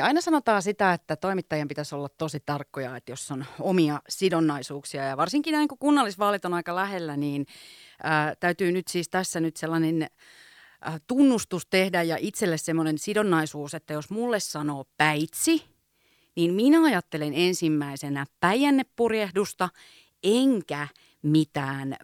Ja aina sanotaan sitä, että toimittajien pitäisi olla tosi tarkkoja, että jos on omia sidonnaisuuksia ja varsinkin näin kun kunnallisvaalit on aika lähellä, niin täytyy nyt siis tässä nyt sellainen tunnustus tehdä ja itselle semmoinen sidonnaisuus, että jos mulle sanoo Päitsi, niin minä ajattelen ensimmäisenä Päijänne-purjehdusta enkä mitään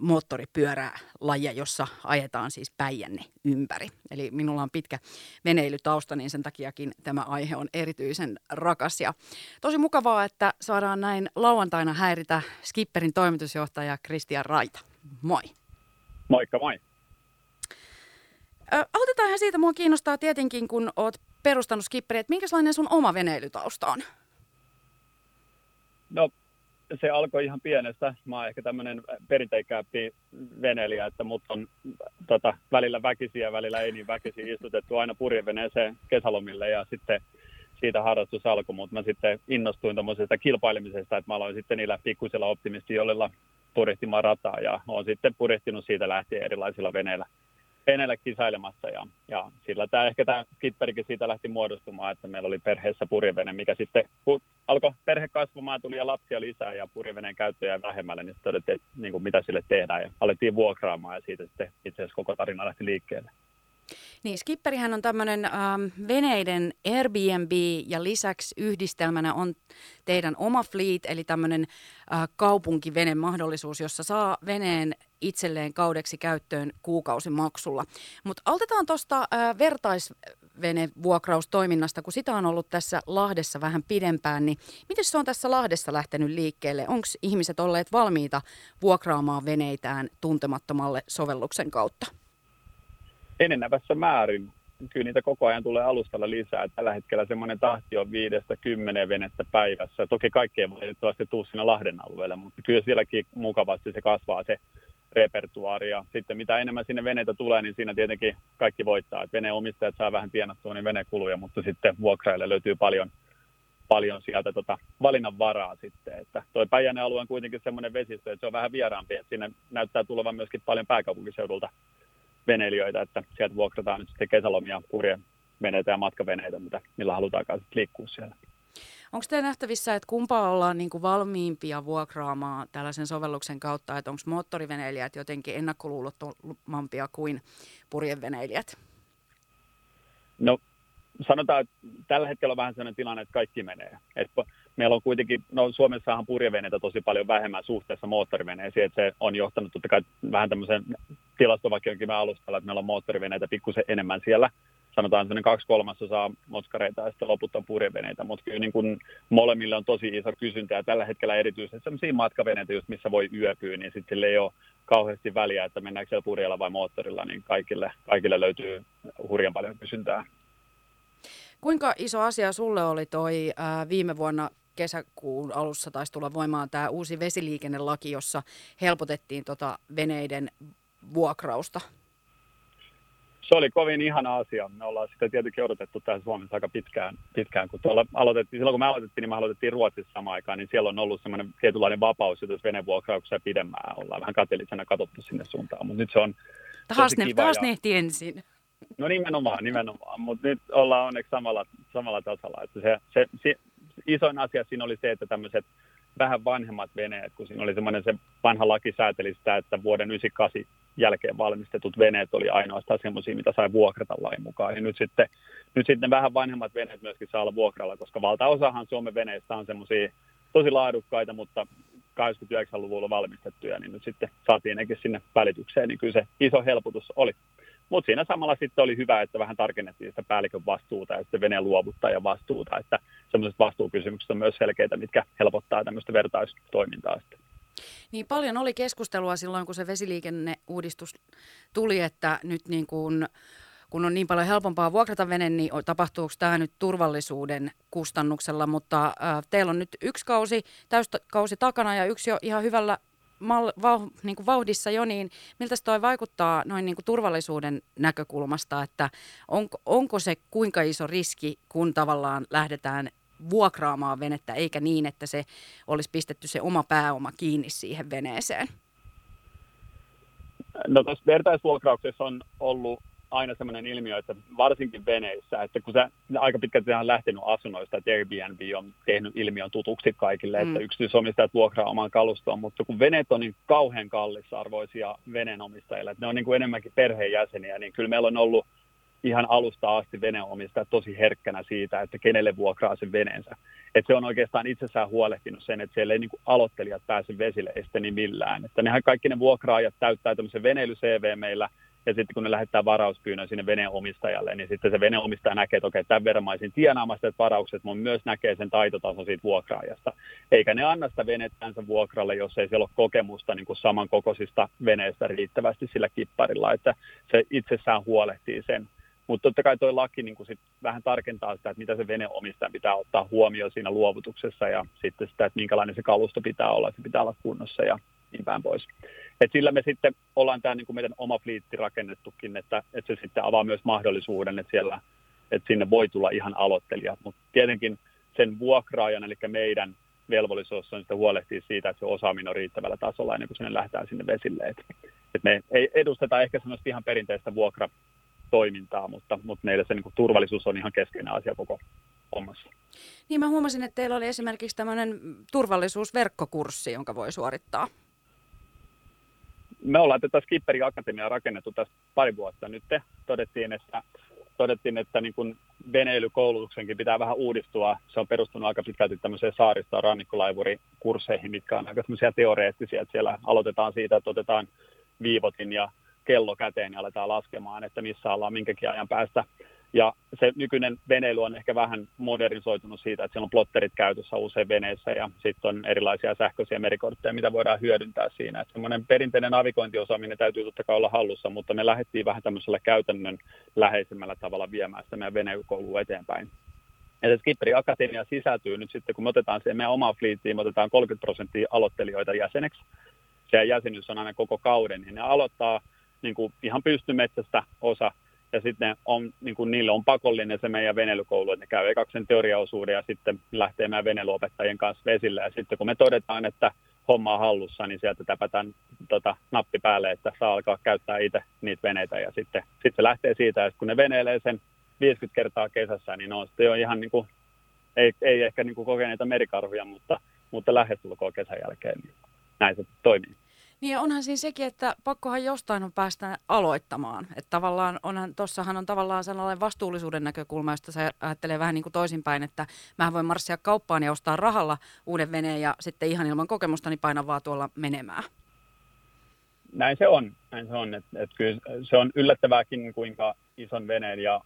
moottoripyörälajia, jossa ajetaan siis Päijänne ympäri. Eli minulla on pitkä veneilytausta, niin sen takiakin tämä aihe on erityisen rakas. Ja tosi mukavaa, että saadaan näin lauantaina häiritä Skipperin toimitusjohtaja Kristian Raita. Moi. Moikka, moi. Aloitetaanhan siitä, mua kiinnostaa tietenkin, kun olet perustanut Skipperin, että minkälainen sun oma veneilytausta on? No, se alkoi ihan pienestä. Mä oon ehkä tämmöinen perinteikääppi veneilijä, että mut on välillä väkisiä ja välillä ei niin väkisiä istutettu aina purjeveneeseen kesälomille ja sitten siitä harrastus alkoi, mutta mä sitten innostuin tommosesta kilpailemisesta, että mä aloin sitten niillä pikkuisilla optimistijollilla purjehtimaan rataa ja oon sitten purjehtinut siitä lähtien erilaisilla veneillä kisailemassa ja sillä tämä Skipperikin siitä lähti muodostumaan, että meillä oli perheessä purjevene, mikä sitten kun alkoi perhe kasvamaan, tuli ja lapsia lisää ja purjeveneen käyttö jäi vähemmälle, niin sitten todettiin, että niin kuin, mitä sille tehdään ja alettiin vuokraamaan ja siitä sitten itse asiassa koko tarina lähti liikkeelle. Niin, Skipperihän on tämmöinen veneiden Airbnb ja lisäksi yhdistelmänä on teidän oma fleet, eli tämmöinen kaupunkivenen mahdollisuus, jossa saa veneen itselleen kaudeksi käyttöön kuukausimaksulla. Mutta aloitetaan tuosta vertaisvenevuokraustoiminnasta, kun sitä on ollut tässä Lahdessa vähän pidempään, niin miten se on tässä Lahdessa lähtenyt liikkeelle? Onko ihmiset olleet valmiita vuokraamaan veneitään tuntemattomalle sovelluksen kautta? Enenevässä määrin. Kyllä niitä koko ajan tulee alustalla lisää. Tällä hetkellä semmoinen tahti on 5-10 venettä päivässä. Toki kaikki ei valitettavasti tule siinä Lahden alueelle, mutta kyllä sielläkin mukavasti se kasvaa se repertuaari. Ja sitten mitä enemmän sinne veneitä tulee, niin siinä tietenkin kaikki voittaa. Et veneomistajat saa vähän tienattua niin venekuluja, mutta sitten vuokraille löytyy paljon sieltä valinnan varaa sitten. Että toi Päijänne alue on kuitenkin semmoinen vesistö, että se on vähän vieraampi. Et sinne näyttää tulevan myöskin paljon pääkaupunkiseudulta veneilijöitä, että sieltä vuokrataan nyt sitten kesälomia, purjeveneitä ja matkaveneitä, millä halutaankaan sitten liikkua siellä. Onko teillä nähtävissä, että kumpaa ollaan niin kuin valmiimpia vuokraamaan tällaisen sovelluksen kautta, että onko moottoriveneilijät jotenkin ennakkoluulottomampia kuin purjeveneilijät? No sanotaan, että tällä hetkellä on vähän sellainen tilanne, että kaikki menee. Meillä on kuitenkin, Suomessahan purjeveneitä tosi paljon vähemmän suhteessa moottoriveneisiin, että se on johtanut totta kai vähän tämmöisen tilastovakionkivän alustalla, että meillä on moottoriveneitä pikkusen enemmän siellä. Sanotaan sellainen 2/3 moskareita ja sitten loput on purjeveneitä, mutta kyllä niin kuin molemmille on tosi iso kysyntä ja tällä hetkellä erityisesti sellaisia matkaveneitä, just missä voi yöpyä, niin sitten sille ei ole kauheasti väliä, että mennäänkö siellä purjella vai moottorilla, niin kaikille löytyy hurjan paljon kysyntää. Kuinka iso asia sulle oli toi viime vuonna kesäkuun alussa taisi tulla voimaan tämä uusi vesiliikennelaki, jossa helpotettiin veneiden vuokrausta? Se oli kovin ihana asia. Me ollaan sitä tietenkin odotettu täällä Suomessa aika pitkään. Silloin kun me aloitettiin, niin me aloitettiin Ruotsissa samaan aikaan, niin siellä on ollut semmoinen tietynlainen vapaus, jos venevuokrauksia pidemmään ollaan vähän kateellisena katsottu sinne suuntaan, mutta nyt se on taas nehti ensin. No nimenomaan, mutta nyt ollaan onneksi samalla tasalla, että se isoin asia siinä oli se, että tämmöiset vähän vanhemmat veneet, kun siinä oli semmoinen se vanha laki sääteli sitä, että vuoden 1998 jälkeen valmistetut veneet oli ainoastaan semmoisia, mitä sai vuokrata lain mukaan. Ja nyt sitten vähän vanhemmat veneet myöskin saa olla vuokralla, koska valtaosahan Suomen veneistä on semmoisia tosi laadukkaita, mutta 1989-luvulla valmistettuja, niin nyt sitten saatiin nekin sinne välitykseen, niin kyllä se iso helpotus oli. Mutta siinä samalla sitten oli hyvä, että vähän tarkennettiin sitä päällikön vastuuta ja sitten veneen luovuttajan vastuuta, että semmoiset vastuukysymykset on myös selkeitä, mitkä helpottaa tämmöistä vertaistoimintaa sitten. Niin paljon oli keskustelua silloin, kun se vesiliikenneuudistus tuli, että nyt niin kun on niin paljon helpompaa vuokrata vene, niin tapahtuuko tämä nyt turvallisuuden kustannuksella, mutta teillä on nyt yksi täyskausi takana ja yksi jo ihan hyvällä vauhdissa jo, niin miltä se toi vaikuttaa noin niin kuin turvallisuuden näkökulmasta, että onko se kuinka iso riski, kun tavallaan lähdetään vuokraamaan venettä, eikä niin, että se olisi pistetty se oma pääoma kiinni siihen veneeseen? No tuossa vertaisvuokrauksessa on ollut aina semmoinen ilmiö, että varsinkin veneissä, että kun sä aika pitkälti sehän on lähtenyt asunnoista, että Airbnb on tehnyt ilmiön tutuksi kaikille, että yksityisomistajat vuokraa oman kalustoon, mutta kun veneet on niin kauhean kallisarvoisia veneenomistajille, että ne on niin kuin enemmänkin perheenjäseniä, niin kyllä meillä on ollut ihan alusta asti veneenomistajat tosi herkkänä siitä, että kenelle vuokraa sen veneensä. Että se on oikeastaan itsessään huolehtinut sen, että siellä ei niin kuin aloittelijat pääse vesille este niin millään. Että nehän kaikki ne vuokraajat täyttää tämmöisen veneilyCV meillä, ja sitten kun ne lähettää varauspyynnön sinne veneenomistajalle, niin sitten se veneenomistaja näkee, että okei, tämän verran mä olisin tienaamassa varaukset, mutta myös näkee sen taitotason siitä vuokraajasta. Eikä ne anna sitä venettänsä vuokralle, jos ei siellä ole kokemusta niin kuin samankokoisista veneistä riittävästi sillä kipparilla, että se itsessään huolehtii sen. Mutta totta kai tuo laki niin kun sit vähän tarkentaa sitä, että mitä se veneenomistaja pitää ottaa huomioon siinä luovutuksessa ja sitten sitä, että minkälainen se kalusto pitää olla, että se pitää olla kunnossa ja niin päin pois. Et sillä me sitten ollaan tämä niin kun meidän oma fliitti rakennettukin, että se sitten avaa myös mahdollisuuden, että sinne voi tulla ihan aloittelija. Mutta tietenkin sen vuokraajan, eli meidän velvollisuus on sitten huolehtia siitä, että se osaaminen on riittävällä tasolla ennen kuin sinne lähdetään sinne vesille. Et me ei edusteta ehkä semmoista ihan perinteistä vuokratoimintaa, mutta meillä se niin kuin turvallisuus on ihan keskeinen asia koko hommassa. Niin, mä huomasin, että teillä oli esimerkiksi tämmöinen turvallisuusverkkokurssi, jonka voi suorittaa. Me ollaan tätä Skipperiakatemiaa rakennettu tästä pari vuotta. Nyt todettiin, että niin kuin veneilykoulutuksenkin pitää vähän uudistua. Se on perustunut aika pitkälti tämmöiseen saarista- ja rannikkolaivurikursseihin, mitkä on aika semmoisia teoreettisia. Että siellä aloitetaan siitä, että otetaan viivotin ja kello käteen ja aletaan laskemaan, että missä ollaan minkäkin ajan päästä. Ja se nykyinen veneily on ehkä vähän modernisoitunut siitä, että siellä on plotterit käytössä usein veneissä ja sitten on erilaisia sähköisiä merikortteja, mitä voidaan hyödyntää siinä. Että semmoinen perinteinen navigointiosaaminen täytyy totta kai olla hallussa, mutta me lähdettiin vähän tämmöisellä käytännön läheisemmällä tavalla viemään sitä meidän veneilykoulua eteenpäin. Ja se Skipperiakatemia sisältyy nyt sitten, kun me otetaan siihen meidän omaan fliittiin, me otetaan 30% aloittelijoita jäseneksi. Se jäsenyys on aina koko kauden, niin ne aloittaa niin kuin ihan pystymetsästä osa, ja sitten niin kuin niille on pakollinen se meidän veneilykoulu, että ne käy ekaksi sen teoriaosuuden ja sitten lähtee meidän veneilyopettajien kanssa vesille. Ja sitten kun me todetaan, että homma on hallussa, niin sieltä täpätään nappi päälle, että saa alkaa käyttää itse niitä veneitä. Ja sitten se lähtee siitä, että kun ne veneilee sen 50 kertaa kesässä, niin on sitten jo ihan niin kuin, ei ehkä niin kuin kokeneita merikarhuja, mutta lähestulkoon kesän jälkeen. Niin näin se toimii. Niin ja onhan siinä sekin, että pakkohan jostain on päästä aloittamaan. Että tavallaan tuossahan on tavallaan sellainen vastuullisuuden näkökulma, josta se ajattelee vähän niin kuin toisinpäin, että mähän voin marssia kauppaan ja ostaa rahalla uuden veneen ja sitten ihan ilman kokemusta niin painan vaan tuolla menemään. Näin se on. Et kyllä se on yllättävääkin, kuinka ison veneen ja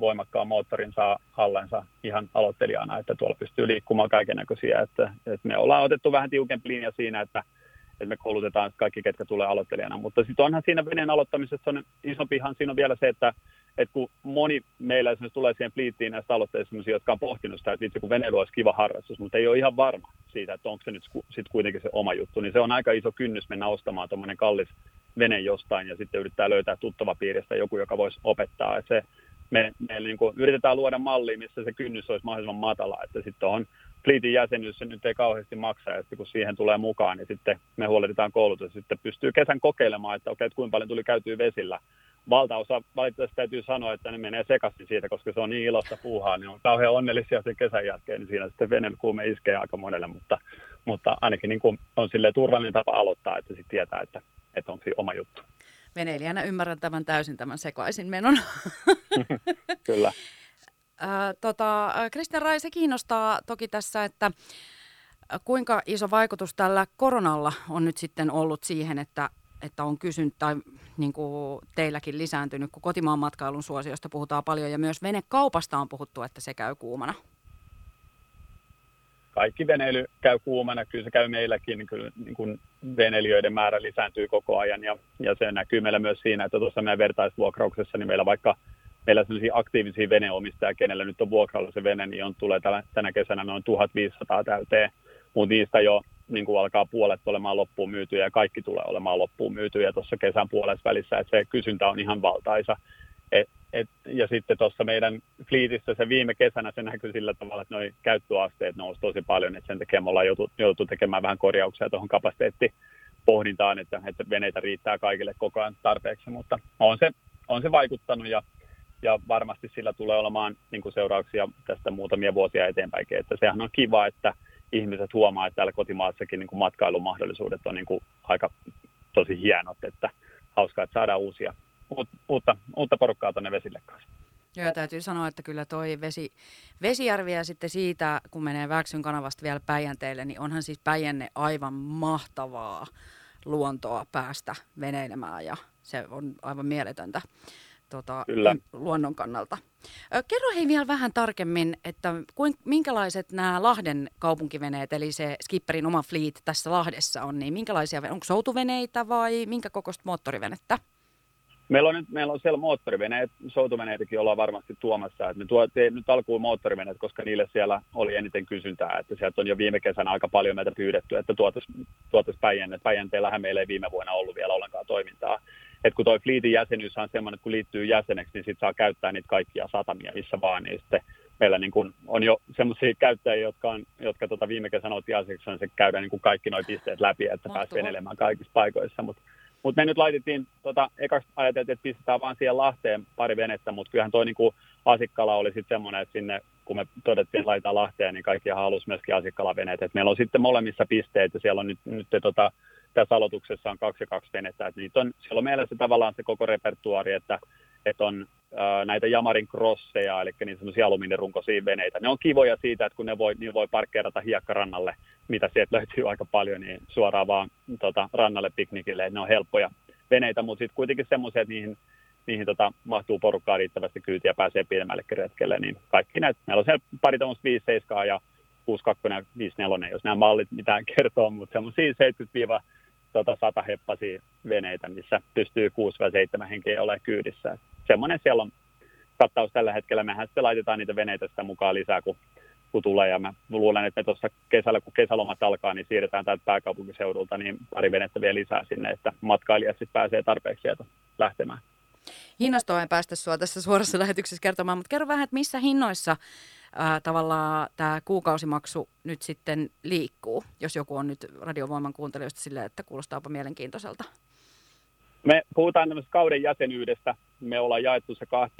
voimakkaan moottorin saa hallensa ihan aloittelijana, että tuolla pystyy liikkumaan kaikennäköisiä. Että me ollaan otettu vähän tiukempi linja siinä, että me koulutetaan kaikki, ketkä tulee aloittelijana. Mutta sitten onhan siinä veneen aloittamisessa on isompihan siinä on vielä se, että kun moni meillä esimerkiksi tulee siihen fliittiin näistä aloitteista sellaisia, jotka on pohtinut sitä, että itse kun veneily olisi kiva harrastus, mutta ei ole ihan varma siitä, että onko se nyt sitten kuitenkin se oma juttu, niin se on aika iso kynnys mennä ostamaan tuommoinen kallis vene jostain ja sitten yrittää löytää tuttavapiiristä joku, joka voisi opettaa. Että me niin kuin yritetään luoda mallia, missä se kynnys olisi mahdollisimman matala, että sitten on fliitin jäsenyys se nyt ei kauheasti maksa, ja kun siihen tulee mukaan, niin sitten me huolehditaan koulutus. Sitten pystyy kesän kokeilemaan, että okei, kuinka paljon tuli käytyä vesillä. Valtaosa valitettavasti täytyy sanoa, että ne menee sekaisin siitä, koska se on niin ilosta puuhaa, niin on kauhean onnellisia sen kesän jälkeen, niin siinä sitten veneilykuume iskee aika monelle, mutta ainakin niin kuin on silleen turvallinen tapa aloittaa, että sitten tietää, että on siinä oma juttu. Veneilijänä ymmärrän täysin tämän sekaisin menon. Kyllä. Kristian Raita, se kiinnostaa toki tässä, että kuinka iso vaikutus tällä koronalla on nyt sitten ollut siihen, että on kysynyt tai niin kuin teilläkin lisääntynyt, kun kotimaan matkailun suosiosta puhutaan paljon ja myös venekaupasta on puhuttu, että se käy kuumana. Kaikki veneily käy kuumana, kyllä se käy meilläkin, kyllä niin kuin veneilijöiden määrä lisääntyy koko ajan ja se näkyy meillä myös siinä, että tuossa meidän vertaisvuokrauksessa niin meillä on sellaisia aktiivisia veneenomistajia, kenellä nyt on vuokralla se vene, niin tulee tänä kesänä noin 1500 täyteen. Mutta niistä jo niin kuin alkaa puolet olemaan loppuun myytyjä ja kaikki tulee olemaan loppuun myytyjä tuossa kesän puolessa välissä. Että se kysyntä on ihan valtaisa. Ja sitten tuossa meidän fliitissä se viime kesänä se näkyy sillä tavalla, että noi käyttöasteet nousi tosi paljon. Että sen takia me ollaan joutu tekemään vähän korjauksia tuohon kapasiteettipohdintaan, että veneitä riittää kaikille koko ajan tarpeeksi. Mutta on se on se vaikuttanut ja varmasti sillä tulee olemaan niin kuin seurauksia tästä muutamia vuosia eteenpäinkin. Että sehän on kiva, että ihmiset huomaa, että täällä kotimaassakin niin kuin matkailumahdollisuudet on niin kuin aika tosi hienot, että hauskaa, että saadaan uutta porukkaa tuonne vesille kanssa. Joo, täytyy sanoa, että kyllä toi Vesijärvi ja sitten siitä, kun menee Vääksyn kanavasta vielä Päijänteelle, niin onhan siis Päijänne aivan mahtavaa luontoa päästä veneilemään ja se on aivan mieletöntä luonnon kannalta. Kerro hei vielä vähän tarkemmin, että minkälaiset nämä Lahden kaupunkiveneet, eli se Skipperin oma fleet tässä Lahdessa on, niin minkälaisia, onko soutuveneitä vai minkä kokoista moottorivenettä? Meillä on siellä moottoriveneet, soutuveneitäkin ollaan varmasti tuomassa. Et me tuotiin nyt alkuun moottoriveneet, koska niille siellä oli eniten kysyntää. Että sieltä on jo viime kesänä aika paljon meitä pyydetty, että tuotaisiin Päijänne. Päijänteellähän meillä ei viime vuonna ollut vielä ollenkaan toimintaa. Et kun tuo fleetin jäsenyys on sellainen, että kun liittyy jäseneksi, niin sitten saa käyttää niitä kaikkia satamia, missä vaan. Niin sitten meillä niin kun on jo sellaisia käyttäjiä, jotka viime kesänä otti asiaksi, niin se käydään niin kun kaikki nuo pisteet läpi, että pääsee veneilemään kaikissa paikoissa. Mutta me nyt laitettiin, ekaksi ajateltiin, että pistetään vaan siihen Lahteen pari venettä, mutta kyllähän toi niinku Asikkala oli sitten semmoinen, että sinne, kun me todettiin, että laitetaan Lahteen, niin kaikki halusi myöskin Asikkala-veneet. Et meillä on sitten molemmissa pisteet ja siellä on nyt tässä aloituksessa on 2 ja 2 venettä. Et niitä on, siellä on meillä se tavallaan se koko repertuaari, että on näitä Jamarin Crosseja, eli niin semmoisia alumiinirunkoisia veneitä. Ne on kivoja siitä, että kun niillä voi parkkeerata hiekkarannalle, mitä sieltä löytyy aika paljon, niin suoraan vaan rannalle piknikille. Ne on helppoja veneitä, mutta sitten kuitenkin semmoisia, että niihin mahtuu porukkaa riittävästi kyytiä ja pääsee pidemmälle retkelle. Niin kaikki näitä. Meillä on siellä pari tämmöistä 5-7 ja 6-2-5-4, jos nämä mallit mitään kertoo, mutta semmoisia 70-100 heppaisia veneitä, missä pystyy 6-7 henkeä olemaan kyydissä. Semmoinen siellä on kattaus tällä hetkellä. Mehän sitten laitetaan niitä veneitä sitä mukaan lisää, kun tulee. Ja mä luulen, että me tuossa kesällä, kun kesälomat alkaa, niin siirretään täältä pääkaupunkiseudulta niin pari venettä vielä lisää sinne, että matkailijat sitten pääsee tarpeeksi sieltä lähtemään. Hinnoista en päästä sinua tässä suorassa lähetyksessä kertomaan, mutta kerro vähän, että missä hinnoissa tavallaan tämä kuukausimaksu nyt sitten liikkuu, jos joku on nyt Radiovoiman kuuntelijoista silleen, että kuulostaapa mielenkiintoiselta. Me puhutaan tämmöisestä kauden jäsenyydestä. Me ollaan jaettu se 2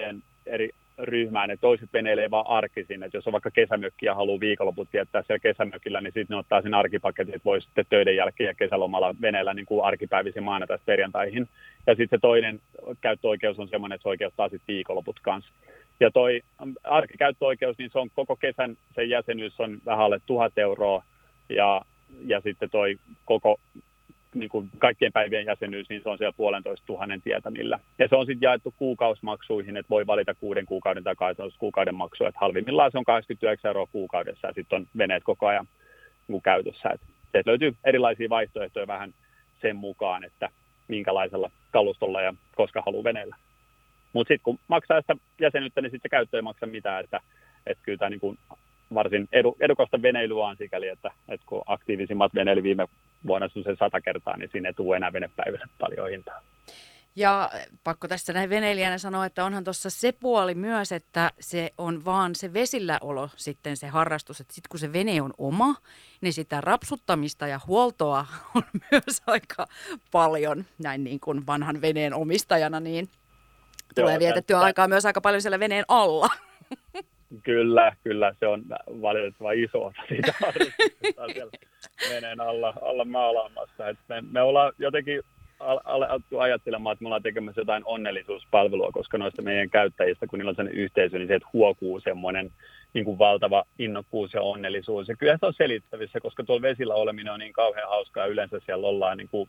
eri ryhmään, että toiset veneilee vaan arkisin. Että jos on vaikka kesämökki ja haluaa viikonloput viettää siellä kesämökillä, niin sitten ne ottaa sen arkipaketin, että voi sitten töiden jälkeen ja kesälomalla veneellä niin kuin arkipäivisin maanantaista perjantaihin. Ja sitten se toinen käyttöoikeus on semmoinen, että se oikeuttaa sitten viikonloput kanssa. Ja toi arkikäyttöoikeus, niin se on koko kesän, sen jäsenyys on vähän alle 1 000 euroa ja sitten toi koko niin kuin kaikkien päivien jäsenyys, niin se on siellä 1 500 tietämillä. Ja se on sitten jaettu kuukausimaksuihin, että voi valita 6 kuukauden tai 12 kuukauden maksua. Että halvimmillaan se on 89 € kuukaudessa ja sitten on veneet koko ajan niin käytössä. Et löytyy erilaisia vaihtoehtoja vähän sen mukaan, että minkälaisella kalustolla ja koska haluaa veneellä. Mutta sitten kun maksaa sitä jäsenyyttä, niin sitten se käyttö ei maksa mitään. Että kyllä tämä niin kuin varsin edukasta veneilyä on sikäli, että kun aktiivisimmat veneili viime vuonna se 100 kertaa, niin sinne ei tule enää venepäivälle paljon hintaa. Ja pakko tässä näin veneilijänä sanoa, että onhan tuossa se puoli myös, että se on vaan se vesilläolo sitten se harrastus. Että sitten kun se vene on oma, niin sitä rapsuttamista ja huoltoa on myös aika paljon, näin niin kuin vanhan veneen omistajana, niin tulee vietettyä aikaa myös aika paljon siellä veneen alla. Kyllä, se on valitettavan iso osa siitä harrastuksesta siellä veneen alla maalaamassa. Me ollaan jotenkin alettu ajattelemaan, että me ollaan tekemässä jotain onnellisuuspalvelua, koska noista meidän käyttäjistä, kun niillä on sellainen yhteisö, niin se huokuu semmoinen niin kuin valtava innokkuus ja onnellisuus. Ja kyllä se on selittävissä, koska tuolla vesillä oleminen on niin kauhean hauskaa. Yleensä siellä ollaan niin kuin,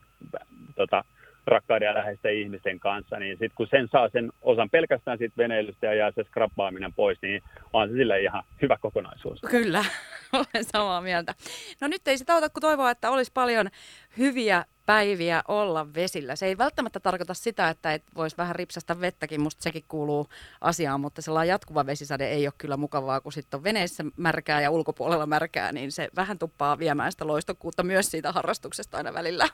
rakkaiden ja läheisten ihmisten kanssa, niin sitten kun sen saa sen osan pelkästään siitä veneilystä ja jää se skrappaaminen pois, niin on se sille ihan hyvä kokonaisuus. Kyllä, olen samaa mieltä. No nyt ei sitä auta kuin toivoa, että olisi paljon hyviä päiviä olla vesillä. Se ei välttämättä tarkoita sitä, että et voisi vähän ripsasta vettäkin, musta sekin kuuluu asiaan, mutta sellainen jatkuva vesisade ei ole kyllä mukavaa, kun sitten on veneessä märkää ja ulkopuolella märkää, niin se vähän tuppaa viemään sitä loistokkuutta myös siitä harrastuksesta aina välillä.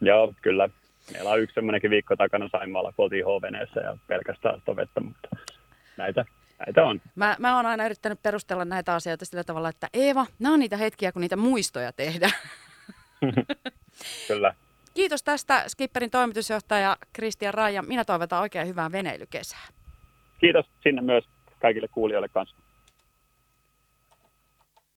Joo, kyllä. Meillä on yksi semmoinenkin viikko takana Saimaalla, kun oltiin H-veneessä ja pelkästään vettä, mutta näitä on. Mä oon aina yrittänyt perustella näitä asioita sillä tavalla, että Eeva, nämä on niitä hetkiä, kun niitä muistoja tehdään. Kyllä. Kiitos tästä Skipperin toimitusjohtaja Kristian Raita. Minä toivotan oikein hyvää veneilykesää. Kiitos sinne myös kaikille kuulijoille kanssa.